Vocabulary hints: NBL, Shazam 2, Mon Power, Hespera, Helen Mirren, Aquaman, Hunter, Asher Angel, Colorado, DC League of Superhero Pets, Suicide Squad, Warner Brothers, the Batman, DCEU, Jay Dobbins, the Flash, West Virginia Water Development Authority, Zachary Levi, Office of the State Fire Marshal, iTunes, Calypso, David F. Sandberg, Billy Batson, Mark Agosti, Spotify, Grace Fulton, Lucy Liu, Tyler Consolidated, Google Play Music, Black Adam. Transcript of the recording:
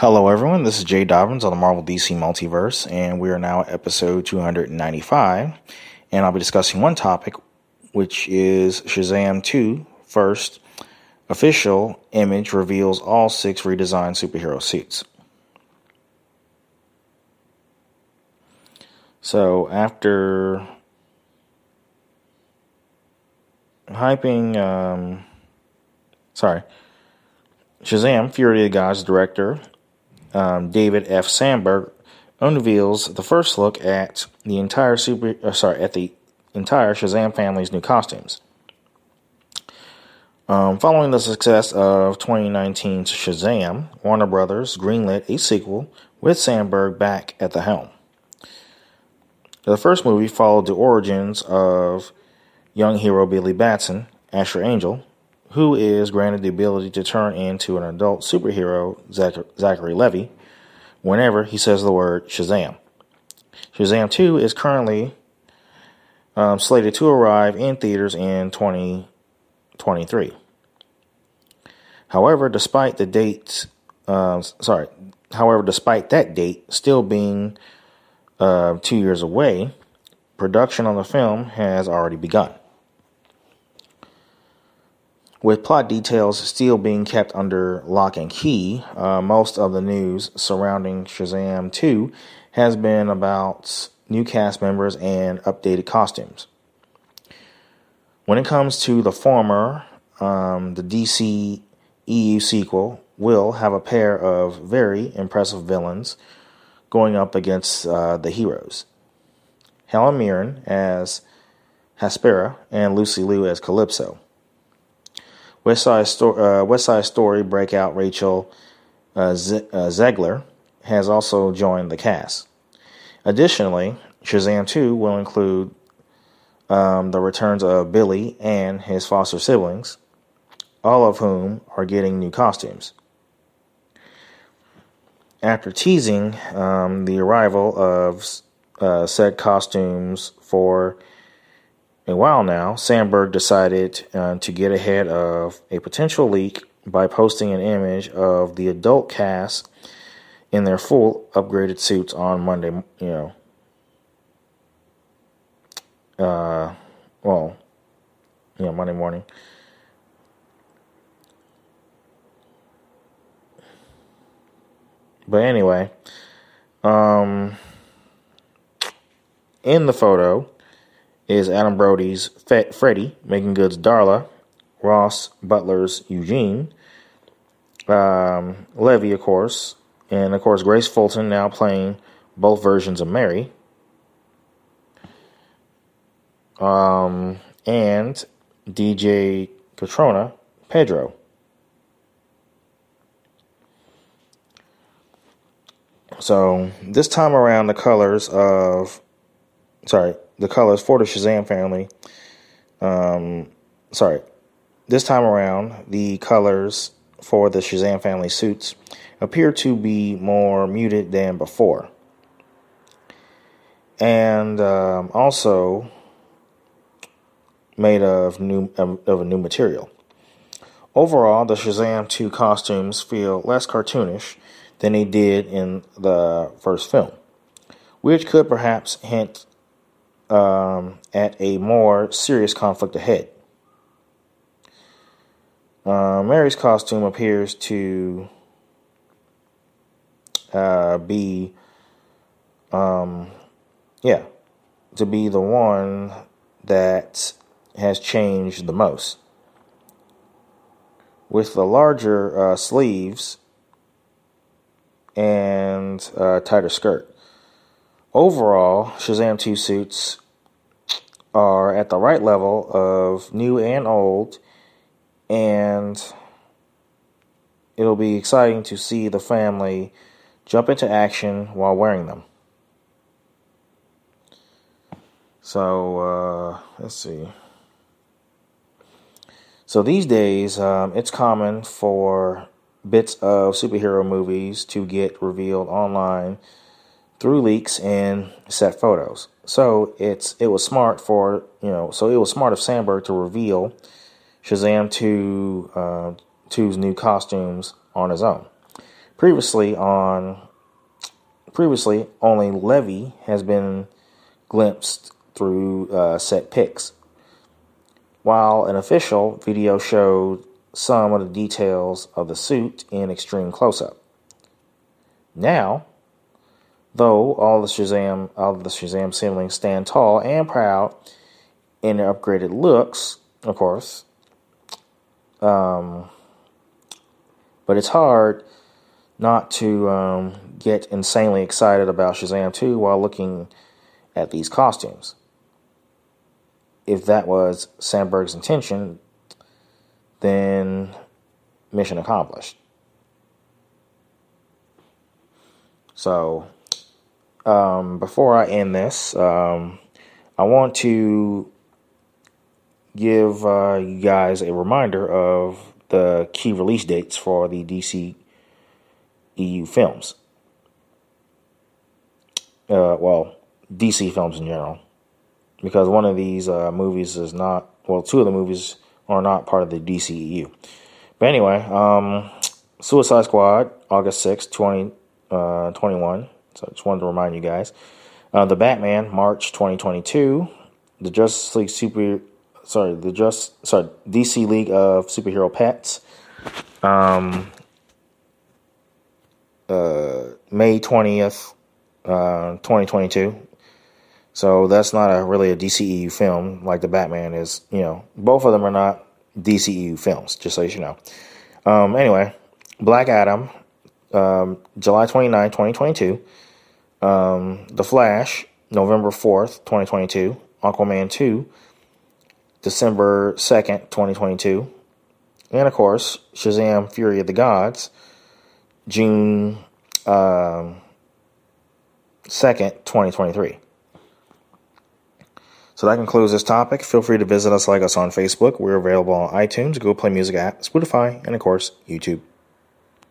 Hello everyone, this is Jay Dobbins on the Marvel DC Multiverse, and we are now at episode 295, and I'll be discussing one topic, which is Shazam 2, first official image reveals all 6 redesigned superhero suits. So after hyping, Shazam, Fury of the Gods director, David F. Sandberg unveils the first look at the entire Shazam family's new costumes. Following the success of 2019's Shazam, Warner Brothers greenlit a sequel with Sandberg back at the helm. The first movie followed the origins of young hero Billy Batson, Asher Angel, who is granted the ability to turn into an adult superhero, Zachary Levi, whenever he says the word Shazam. Shazam 2 is currently slated to arrive in theaters in 2023. However, despite that date still being 2 years away, production on the film has already begun, with plot details still being kept under lock and key. Most of the news surrounding Shazam 2 has been about new cast members and updated costumes. When it comes to the former, the DCEU sequel will have a pair of very impressive villains going up against the heroes. Helen Mirren as Hespera and Lucy Liu as Calypso. West Side Story breakout Rachel Zegler has also joined the cast. Additionally, Shazam 2 will include the returns of Billy and his foster siblings, all of whom are getting new costumes. After teasing the arrival of said costumes for a while now, Sandberg decided to get ahead of a potential leak by posting an image of the adult cast in their full upgraded suits on Monday. Monday morning. But anyway, in the photo is Adam Brody's Freddy, Megan Good's Darla, Ross Butler's Eugene, Levi, of course, and, of course, Grace Fulton now playing both versions of Mary. And DJ Catrona, Pedro. So, this time around, the colors for the Shazam family. This time around, the colors for the Shazam family suits appear to be more muted than before. And also made of a new material. Overall, the Shazam 2 costumes feel less cartoonish than they did in the first film, which could perhaps hint at a more serious conflict ahead. Mary's costume appears to be the one that has changed the most, with the larger sleeves and tighter skirt. Overall, Shazam 2 suits are at the right level of new and old, and it'll be exciting to see the family jump into action while wearing them. So, let's see. So these days, it's common for bits of superhero movies to get revealed online through leaks and set photos. So it was smart of Sandberg to reveal Shazam 2's new costumes on his own, Previously, only Levy has been glimpsed through set pics, while an official video showed some of the details of the suit in extreme close-up. Now, though, all the Shazam siblings stand tall and proud in their upgraded looks, of course. But it's hard not to get insanely excited about Shazam 2 while looking at these costumes. If that was Sandberg's intention, then mission accomplished. So, before I end this, I want to give you guys a reminder of the key release dates for the DCEU films. DC films in general. Because one of these movies is not... Well, two of the movies are not part of the DCEU. But anyway, Suicide Squad, August 6, 2021. So I just wanted to remind you guys. The Batman, March 2022. DC League of Superhero Pets. May 20th, 2022. So that's not really a DCEU film like the Batman is, you know. Both of them are not DCEU films, just so you know. Anyway, Black Adam, July 29, 2022. The Flash, November 4th, 2022. Aquaman 2, December 2nd, 2022. And, of course, Shazam Fury of the Gods, June 2nd, 2023. So that concludes this topic. Feel free to visit us, like us on Facebook. We're available on iTunes, Google Play Music app, Spotify, and of course, YouTube.